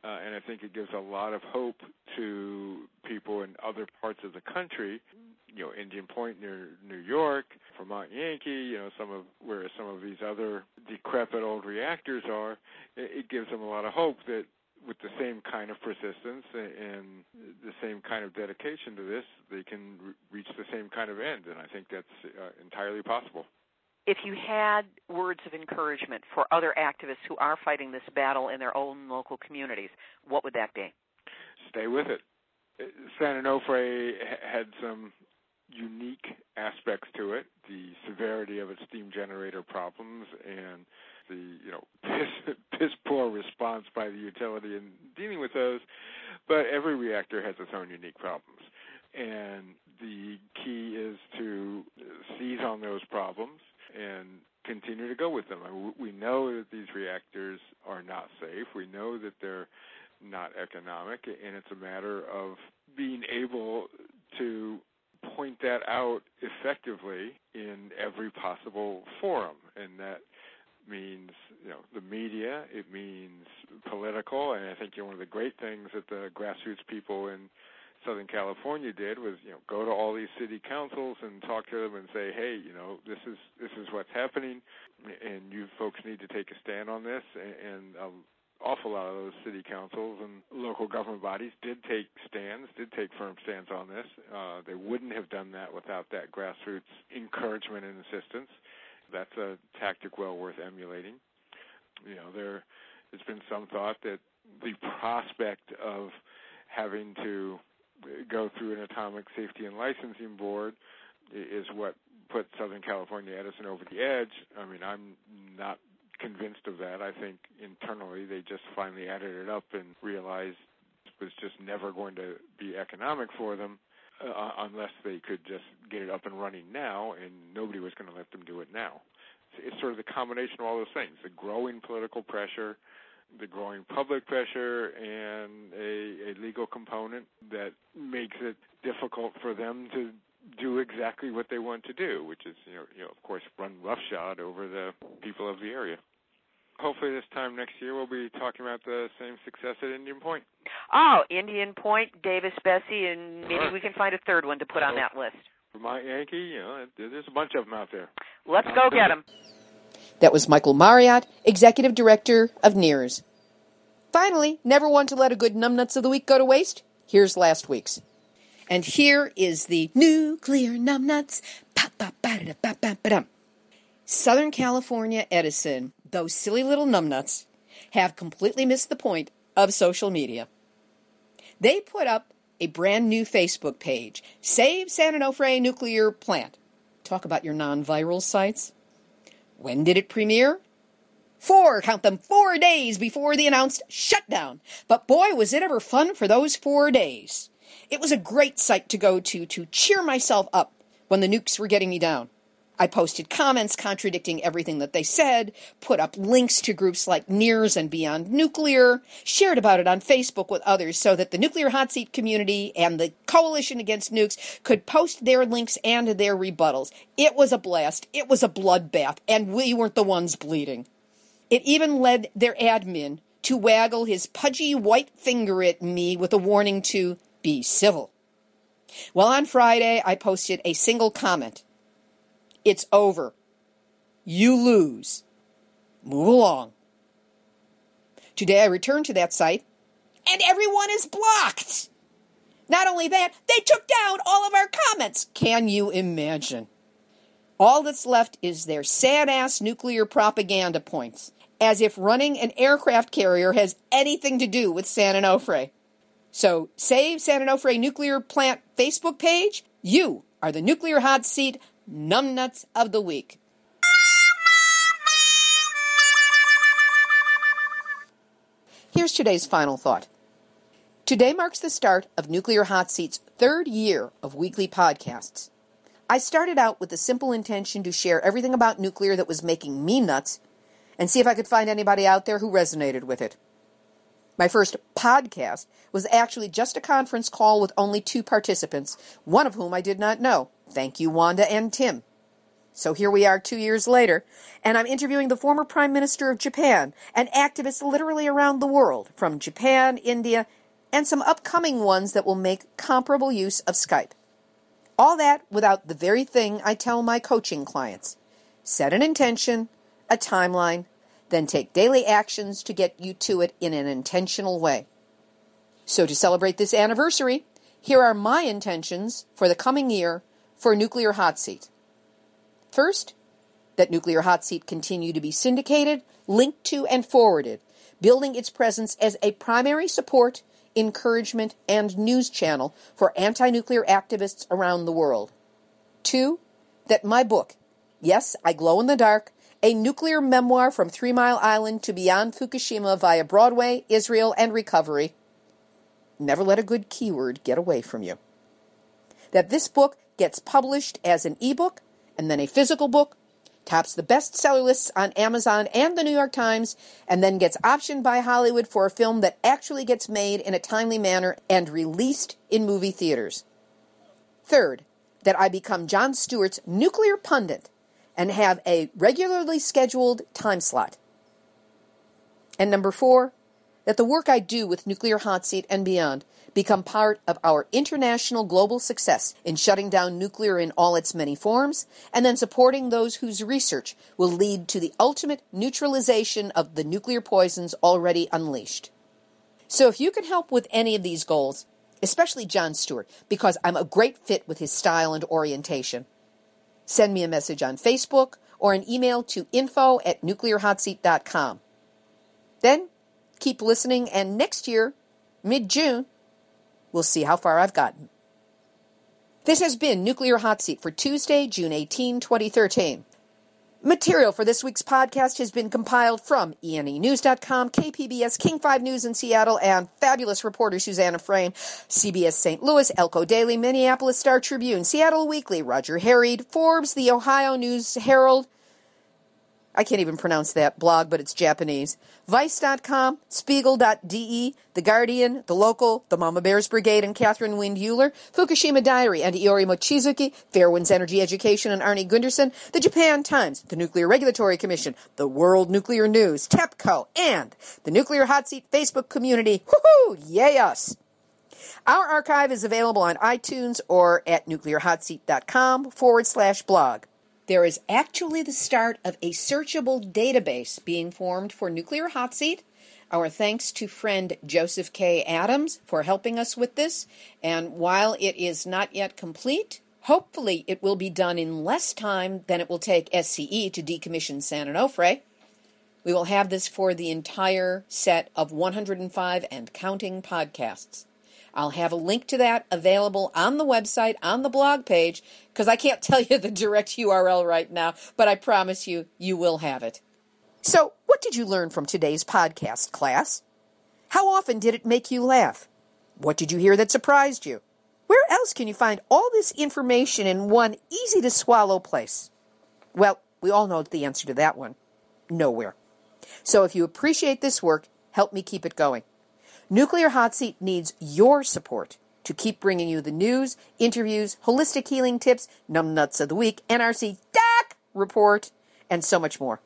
And I think it gives a lot of hope to people in other parts of the country, you know, Indian Point near New York, Vermont Yankee, you know, where some of these other decrepit old reactors are. It gives them a lot of hope that with the same kind of persistence and the same kind of dedication to this, they can reach the same kind of end. And I think that's entirely possible. If you had words of encouragement for other activists who are fighting this battle in their own local communities, what would that be? Stay with it. San Onofre had some unique aspects to it, the severity of its steam generator problems and the, you know, piss-poor response by the utility in dealing with those. But every reactor has its own unique problems. And the key is to seize on those problems and continue to go with them. I mean, we know that these reactors are not safe. We know that they're not economic, and it's a matter of being able to point that out effectively in every possible forum, and that means, you know, the media, it means political, and I think, you know, one of the great things that the grassroots people in Southern California did was, you know, go to all these city councils and talk to them and say, hey, you know, this is what's happening, and you folks need to take a stand on this, and awful lot of those city councils and local government bodies did take stands, did take firm stands on this. They wouldn't have done that without that grassroots encouragement and assistance. That's a tactic well worth emulating. You know, there has been some thought that the prospect of having to go through an Atomic Safety and Licensing Board is what put Southern California Edison over the edge. I mean, I'm not convinced of that. I think internally they just finally added it up and realized it was just never going to be economic for them unless they could just get it up and running now, and nobody was going to let them do it now. It's sort of the combination of all those things, the growing political pressure, the growing public pressure, and a legal component that makes it difficult for them to do exactly what they want to do, which is, of course, run roughshod over the people of the area. Hopefully this time next year we'll be talking about the same success at Indian Point. Oh, Indian Point, Davis Bessie, and maybe we can find a third one to put on that list. Vermont Yankee, there's a bunch of them out there. Let's go get them. That was Michael Mariotte, Executive Director of NERS. Finally, never want to let a good numbnuts of the week go to waste? Here's last week's. And here is the Nuclear Numbnuts. Southern California Edison, those silly little numbnuts, have completely missed the point of social media. They put up a brand new Facebook page, Save San Onofre Nuclear Plant. Talk about your non-viral sites. When did it premiere? 4 days before the announced shutdown. But boy, was it ever fun for those 4 days. It was a great site to go to cheer myself up when the nukes were getting me down. I posted comments contradicting everything that they said, put up links to groups like NERS and Beyond Nuclear, shared about it on Facebook with others so that the nuclear hot seat community and the Coalition Against Nukes could post their links and their rebuttals. It was a blast. It was a bloodbath, and we weren't the ones bleeding. It even led their admin to waggle his pudgy white finger at me with a warning to be civil. Well, on Friday, I posted a single comment. It's over. You lose. Move along. Today I returned to that site, and everyone is blocked. Not only that, they took down all of our comments. Can you imagine? All that's left is their sad-ass nuclear propaganda points, as if running an aircraft carrier has anything to do with San Onofre. So, Save San Onofre Nuclear Plant Facebook page, you are the nuclear hot seat numbnuts of the week. Here's today's final thought. Today marks the start of Nuclear Hot Seat's 3rd year of weekly podcasts. I started out with the simple intention to share everything about nuclear that was making me nuts and see if I could find anybody out there who resonated with it. My first podcast was actually just a conference call with only 2 participants, one of whom I did not know. Thank you, Wanda and Tim. So here we are 2 years later, and I'm interviewing the former Prime Minister of Japan and activists literally around the world, from Japan, India, and some upcoming ones that will make comparable use of Skype. All that without the very thing I tell my coaching clients. Set an intention, a timeline, then take daily actions to get you to it in an intentional way. So to celebrate this anniversary, here are my intentions for the coming year for Nuclear Hot Seat. First, that Nuclear Hot Seat continue to be syndicated, linked to, and forwarded, building its presence as a primary support, encouragement, and news channel for anti-nuclear activists around the world. 2, that my book, Yes, I Glow in the Dark, a nuclear memoir from 3 Mile Island to beyond Fukushima via Broadway, Israel, and recovery. Never let a good keyword get away from you. That this book gets published as an ebook and then a physical book, tops the bestseller lists on Amazon and the New York Times, and then gets optioned by Hollywood for a film that actually gets made in a timely manner and released in movie theaters. 3rd, that I become Jon Stewart's nuclear pundit and have a regularly scheduled time slot. And number 4, that the work I do with Nuclear Hot Seat and beyond become part of our international global success in shutting down nuclear in all its many forms, and then supporting those whose research will lead to the ultimate neutralization of the nuclear poisons already unleashed. So if you can help with any of these goals, especially John Stewart, because I'm a great fit with his style and orientation, send me a message on Facebook or an email to info@nuclearhotseat.com. Then keep listening, and next year, mid-June, we'll see how far I've gotten. This has been Nuclear Hot Seat for Tuesday, June 18, 2013. Material for this week's podcast has been compiled from enenews.com, KPBS, King 5 News in Seattle, and fabulous reporter Susanna Frame, CBS St. Louis, Elko Daily, Minneapolis Star-Tribune, Seattle Weekly, Roger Harried, Forbes, The Ohio News Herald, I can't even pronounce that blog, but it's Japanese, Vice.com, Spiegel.de, The Guardian, The Local, The Mama Bears Brigade and Catherine Wind Euler, Fukushima Diary and Iori Mochizuki, Fairwinds Energy Education and Arne Gunderson, The Japan Times, The Nuclear Regulatory Commission, The World Nuclear News, TEPCO, and the Nuclear Hot Seat Facebook community. Woohoo! Yay us! Our archive is available on iTunes or at nuclearhotseat.com/blog. There is actually the start of a searchable database being formed for Nuclear Hot Seat. Our thanks to friend Joseph K. Adams for helping us with this. And while it is not yet complete, hopefully it will be done in less time than it will take SCE to decommission San Onofre. We will have this for the entire set of 105 and counting podcasts. I'll have a link to that available on the website, on the blog page, because I can't tell you the direct URL right now, but I promise you, you will have it. So, what did you learn from today's podcast, class? How often did it make you laugh? What did you hear that surprised you? Where else can you find all this information in one easy-to-swallow place? Well, we all know the answer to that one. Nowhere. So if you appreciate this work, help me keep it going. Nuclear Hot Seat needs your support to keep bringing you the news, interviews, holistic healing tips, numbnuts of the week, NRC DAC report, and so much more.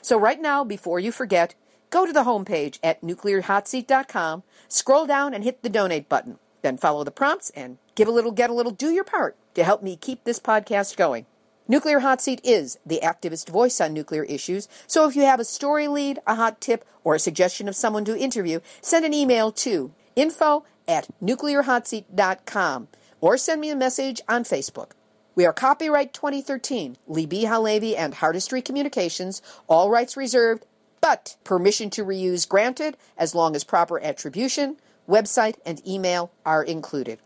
So right now, before you forget, go to the homepage at nuclearhotseat.com, scroll down and hit the donate button, then follow the prompts and give a little, get a little, do your part to help me keep this podcast going. Nuclear Hot Seat is the activist voice on nuclear issues, so if you have a story lead, a hot tip, or a suggestion of someone to interview, send an email to info@nuclearhotseat.com or send me a message on Facebook. We are copyright 2013, Libby Halevi and Hardestry Communications, all rights reserved, but permission to reuse granted as long as proper attribution, website, and email are included.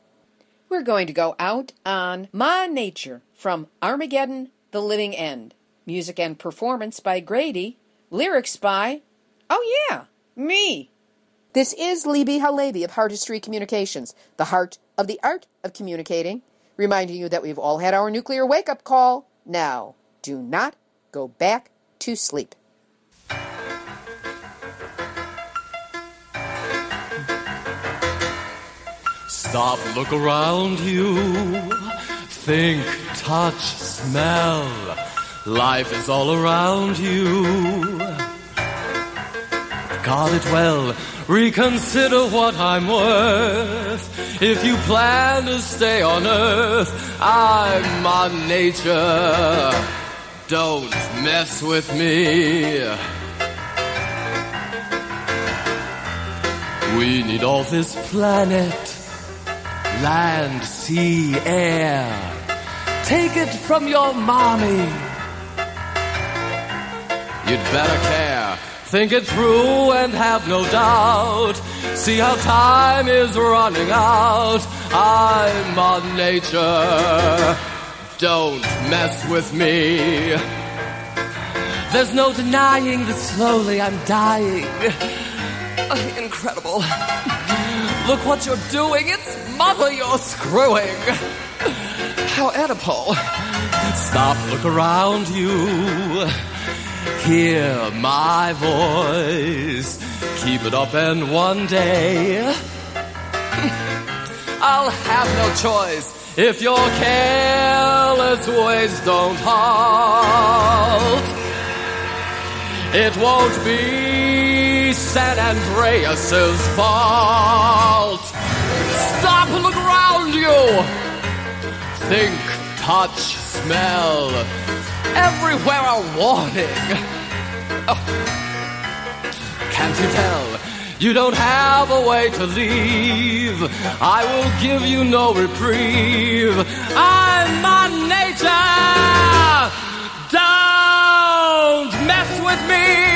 We're going to go out on Ma Nature from Armageddon, The Living End. Music and performance by Grady. Lyrics by, oh yeah, me. This is Libby Halevi of Heartistry Communications, the heart of the art of communicating, reminding you that we've all had our nuclear wake-up call. Now, do not go back to sleep. Stop, look around you, think, touch, smell, life is all around you, guard it well, reconsider what I'm worth, if you plan to stay on earth, I'm on nature, don't mess with me. We need all this planet. Land, sea, air. Take it from your mommy. You'd better care. Think it through and have no doubt. See how time is running out. I'm on nature. Don't mess with me. There's no denying that slowly I'm dying. Incredible. Look what you're doing, it's mother you're screwing. How Oedipal. Stop, look around you. Hear my voice. Keep it up and one day I'll have no choice if your careless ways don't halt. It won't be San Andreas's fault. Stop and look around you. Think, touch, smell. Everywhere a warning. Oh. Can't you tell? You don't have a way to leave. I will give you no reprieve. I'm on nature. Don't mess with me.